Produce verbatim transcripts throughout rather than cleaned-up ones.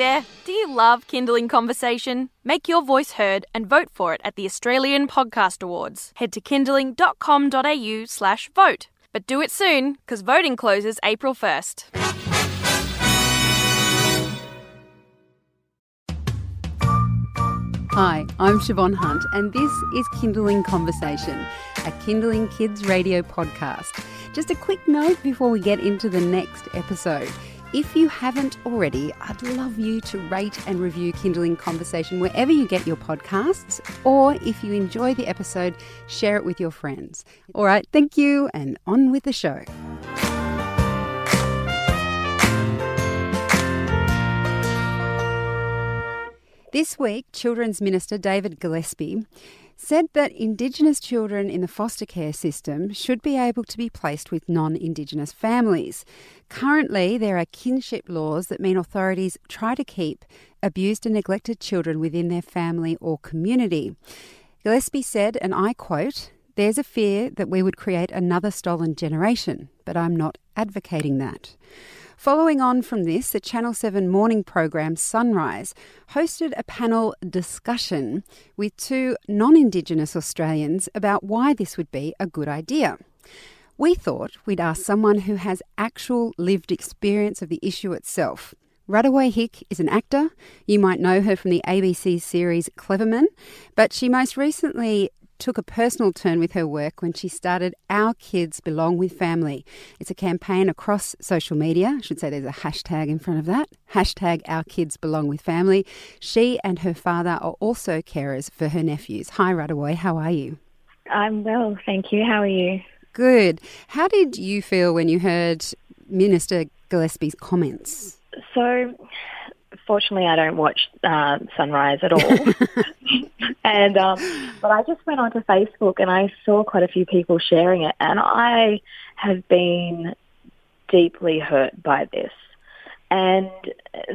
there. Do you love Kindling Conversation? Make your voice heard and vote for it at the Australian Podcast Awards. Head to kindling.com.au slash vote. But do it soon, because voting closes April first. Hi, I'm Siobhan Hunt, and this is Kindling Conversation, a Kindling Kids radio podcast. Just a quick note before we get into the next episode. If you haven't already, I'd love you to rate and review Kindling Conversation wherever you get your podcasts, or if you enjoy the episode, share it with your friends. All right, thank you, and on with the show. This week, Children's Minister David Gillespie said that Indigenous children in the foster care system should be able to be placed with non-Indigenous families. Currently, there are kinship laws that mean authorities try to keep abused and neglected children within their family or community. Gillespie said, and I quote, "There's a fear that we would create another stolen generation, but I'm not advocating that." Following on from this, the Channel seven morning program Sunrise hosted a panel discussion with two non-Indigenous Australians about why this would be a good idea. We thought we'd ask someone who has actual lived experience of the issue itself. Rarriwuy Hick is an actor. You might know her from the A B C series Cleverman, but she most recently took a personal turn with her work when she started Our Kids Belong With Family. It's a campaign across social media. I should say there's a hashtag in front of that. Hashtag Our Kids Belong With Family. She and her father are also carers for her nephews. Hi, Rarriwuy. How are you? I'm well, thank you. How are you? Good. How did you feel when you heard Minister Gillespie's comments? So, fortunately, I don't watch uh, Sunrise at all. And um, but I just went onto Facebook and I saw quite a few people sharing it, and I have been deeply hurt by this. And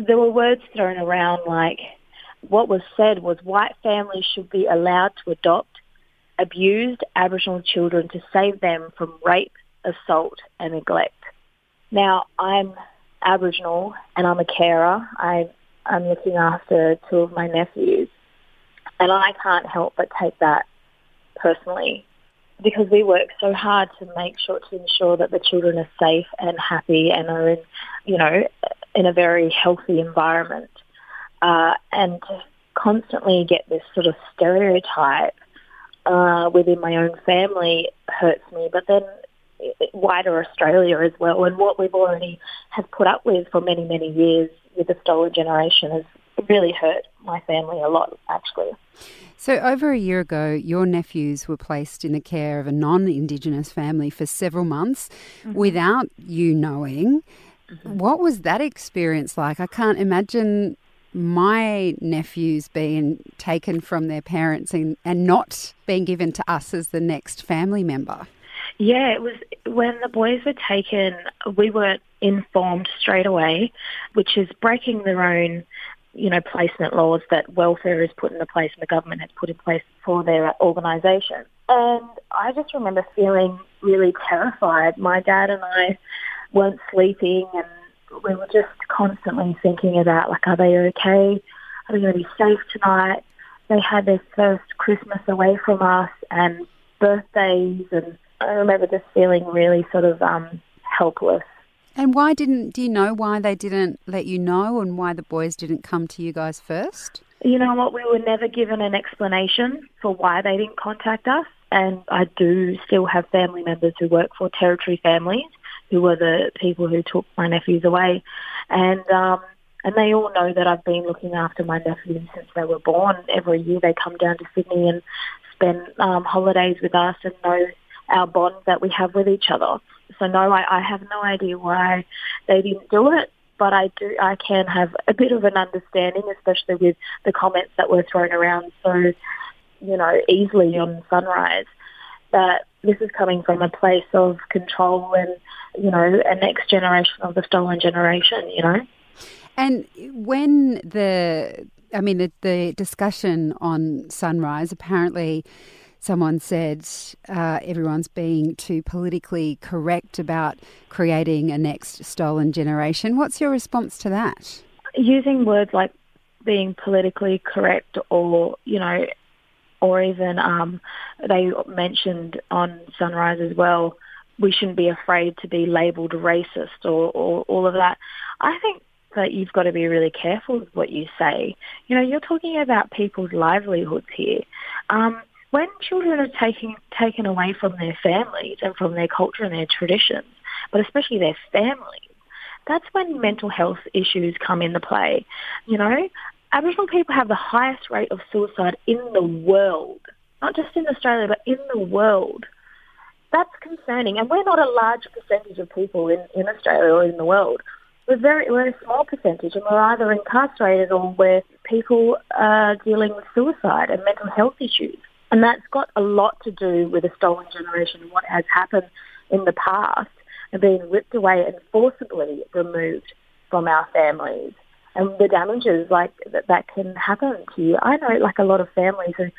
there were words thrown around like, what was said was white families should be allowed to adopt abused Aboriginal children to save them from rape, assault and neglect. Now, I'm Aboriginal and I'm a carer. I, I'm looking after two of my nephews. And I can't help but take that personally, because we work so hard to make sure, to ensure that the children are safe and happy and are in, you know, in a very healthy environment. Uh, and to constantly get this sort of stereotype uh, within my own family hurts me, but then wider Australia as well. And what we've already have put up with for many, many years with the stolen generation is really hurt my family a lot, actually. So over a year ago, your nephews were placed in the care of a non-Indigenous family for several months mm-hmm. without you knowing. Mm-hmm. What was that experience like? I can't imagine my nephews being taken from their parents and, and not being given to us as the next family member. Yeah, it was when the boys were taken, we weren't informed straight away, which is breaking their own you know, placement laws that welfare is put into place and the government has put in place for their organisation. And I just remember feeling really terrified. My dad and I weren't sleeping and we were just constantly thinking about, like, are they okay? Are they going to be safe tonight? They had their first Christmas away from us and birthdays, and I remember just feeling really sort of um, helpless. And why didn't, do you know why they didn't let you know and why the boys didn't come to you guys first? You know what, we were never given an explanation for why they didn't contact us. And I do still have family members who work for Territory Families, who were the people who took my nephews away. And um, and they all know that I've been looking after my nephews since they were born. Every year they come down to Sydney and spend um, holidays with us and know our bond that we have with each other. So no, I, I have no idea why they didn't do it, but I do. I can have a bit of an understanding, especially with the comments that were thrown around so, you know, easily on Sunrise, that this is coming from a place of control and, you know, a next generation of the stolen generation, you know. And when the, I mean, the, the discussion on Sunrise, apparently someone said uh, everyone's being too politically correct about creating a next stolen generation. What's your response to that? using words like being politically correct, or, you know, or even um, they mentioned on Sunrise as well, we shouldn't be afraid to be labelled racist or, or all of that. I think that you've got to be really careful with what you say. You know, you're talking about people's livelihoods here. Um, when children are taking, taken away from their families and from their culture and their traditions, but especially their families, that's when mental health issues come into play. You know, Aboriginal people have the highest rate of suicide in the world, not just in Australia, but in the world. That's concerning. And we're not a large percentage of people in, in Australia or in the world. We're, very, we're a small percentage, and we're either incarcerated or where people are dealing with suicide and mental health issues. And that's got a lot to do with a stolen generation and what has happened in the past, and being ripped away and forcibly removed from our families. And the damages like that, that can happen to you. I know, like, a lot of families and,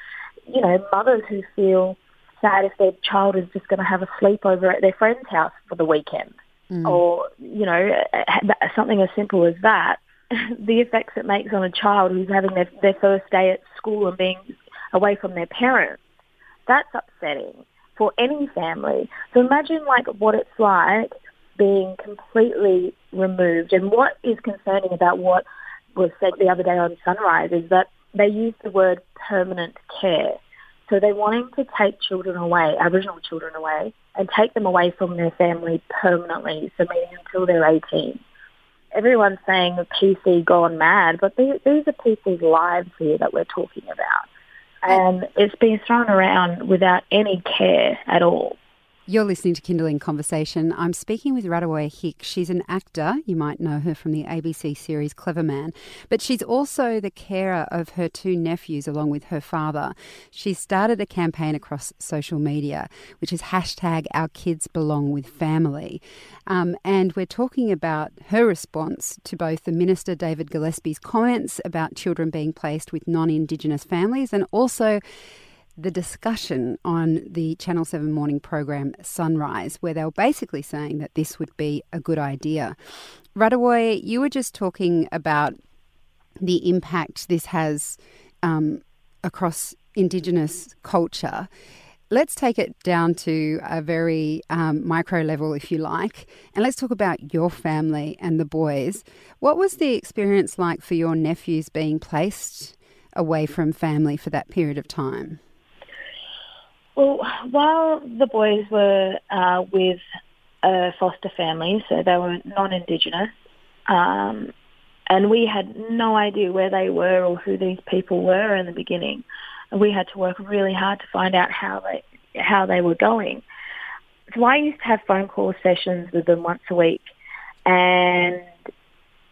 you know, mothers who feel sad if their child is just going to have a sleepover at their friend's house for the weekend. Mm. Or, you know, something as simple as that, the effects it makes on a child who's having their, their first day at school and being away from their parents, that's upsetting for any family. So imagine, like, what it's like being completely removed. And what is concerning about what was said the other day on Sunrise is that they used the word permanent care. So they're wanting to take children away, Aboriginal children away, and take them away from their family permanently, so meaning until they're eighteen. Everyone's saying the P C gone mad, but these, these are people's lives here that we're talking about. And it's being thrown around without any care at all. You're listening to Kindling Conversation. I'm speaking with Rarriwuy Hick. She's an actor. You might know her from the A B C series Cleverman. But she's also the carer of her two nephews along with her father. She started a campaign across social media, which is hashtag Our Kids Belong With Family. Um, and we're talking about her response to both the Minister David Gillespie's comments about children being placed with non-Indigenous families, and also the discussion on the Channel seven morning program Sunrise, where they were basically saying that this would be a good idea. Rarriwuy, you were just talking about the impact this has um, across Indigenous culture. Let's take it down to a very um, micro level, if you like, and let's talk about your family and the boys. What was the experience like for your nephews being placed away from family for that period of time? Well, while the boys were uh, with a foster family, so they were non-Indigenous, um, and we had no idea where they were or who these people were in the beginning, and we had to work really hard to find out how they how they were going. So I used to have phone call sessions with them once a week, and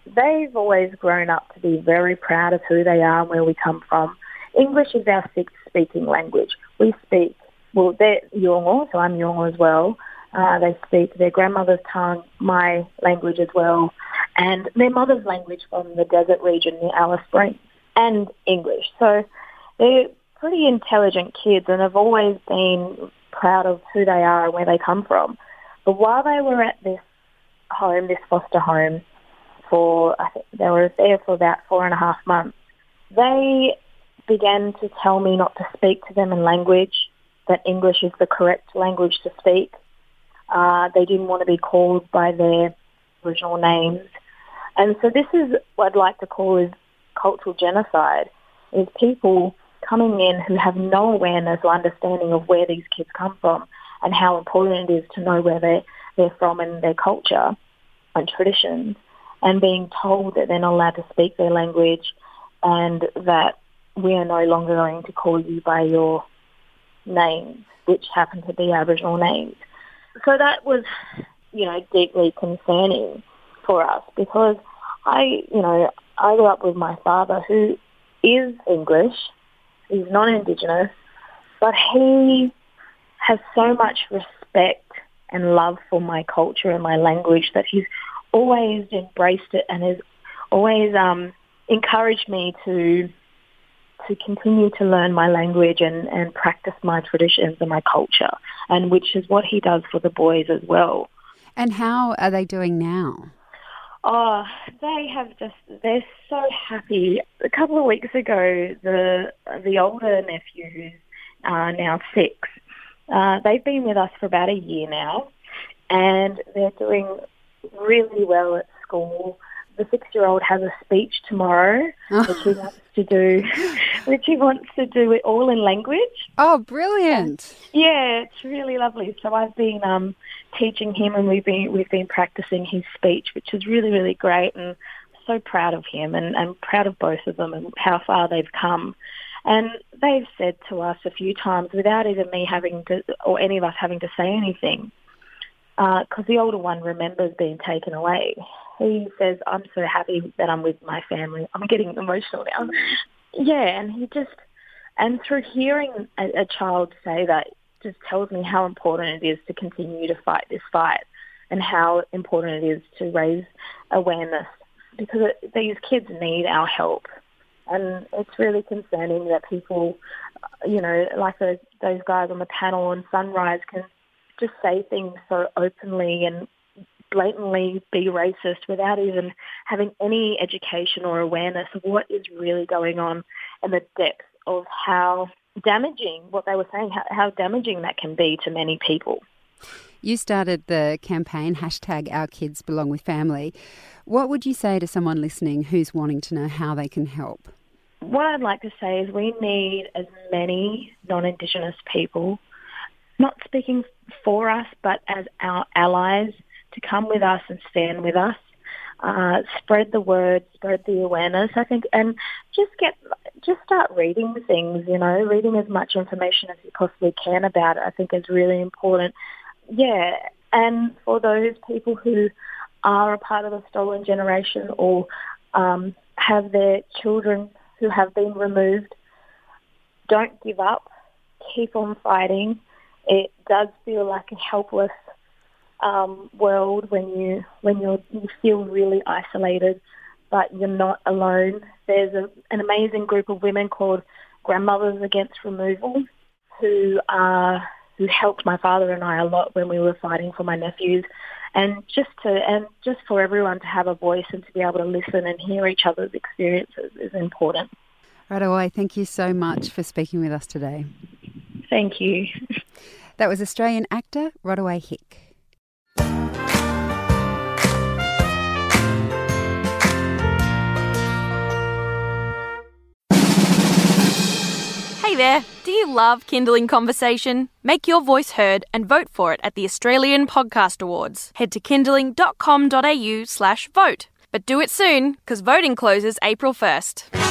they've always grown up to be very proud of who they are and where we come from. English is our sixth speaking language. We speak. Well, they're Yolngu, so I'm Yolngu as well. Uh, they speak their grandmother's tongue, my language as well, and their mother's language from the desert region near Alice Springs, and English. So they're pretty intelligent kids and have always been proud of who they are and where they come from. But while they were at this home, this foster home, for I think they were there for about four and a half months, they began to tell me not to speak to them in language, that English is the correct language to speak. Uh, they didn't want to be called by their original names. And so this is what I'd like to call is cultural genocide, is people coming in who have no awareness or understanding of where these kids come from and how important it is to know where they're, they're from and their culture and traditions, and being told that they're not allowed to speak their language and that we are no longer going to call you by your names, which happen to be Aboriginal names. So that was, you know, deeply concerning for us, because I, you know, I grew up with my father, who is English, he's non-Indigenous, but he has so much respect and love for my culture and my language that he's always embraced it and has always um, encouraged me to to continue to learn my language and, and practice my traditions and my culture, and which is what he does for the boys as well. And how are they doing now? Oh, they have just, they're so happy. A couple of weeks ago, the the older nephew, who's uh, now six, uh, they've been with us for about a year now, and they're doing really well at school. The six-year-old has a speech tomorrow, oh. which he wants to do, which he wants to do it all in language. Oh, brilliant! And yeah, it's really lovely. So I've been um, teaching him, and we've been we've been practicing his speech, which is really really great, and so proud of him, and I'm proud of both of them and how far they've come. And they've said to us a few times, without even me having to, or any of us having to say anything, because uh, the older one remembers being taken away. He says, I'm so happy that I'm with my family. I'm getting emotional now. Yeah, and he just, and through hearing a, a child say that, just tells me how important it is to continue to fight this fight and how important it is to raise awareness, because it, these kids need our help. And it's really concerning that people, you know, like those, those guys on the panel on Sunrise can just say things so openly and blatantly be racist without even having any education or awareness of what is really going on and the depth of how damaging, what they were saying, how, how damaging that can be to many people. You started the campaign, hashtag Our Kids Belong With Family. What would you say to someone listening who's wanting to know how they can help? What I'd like to say is we need as many non-Indigenous people, not speaking for us, but as our allies, to come with us and stand with us, uh, spread the word, spread the awareness, I think, and just get, just start reading things, you know, reading as much information as you possibly can about it, I think is really important. Yeah, and for those people who are a part of the stolen generation or um, have their children who have been removed, don't give up, keep on fighting. It does feel like a helpless Um, world when you when you're, you feel really isolated, but you're not alone. There's a, an amazing group of women called Grandmothers Against Removal who uh, who helped my father and I a lot when we were fighting for my nephews, and just to and just for everyone to have a voice and to be able to listen and hear each other's experiences is important. Rarriwuy, thank you so much for speaking with us today. Thank you. That was Australian actor Rarriwuy Hick. Hey there, do you love Kindling Conversation? Make your voice heard and vote for it at the Australian Podcast Awards. Head to kindling dot com dot a u slash vote. But do it soon, because voting closes April first.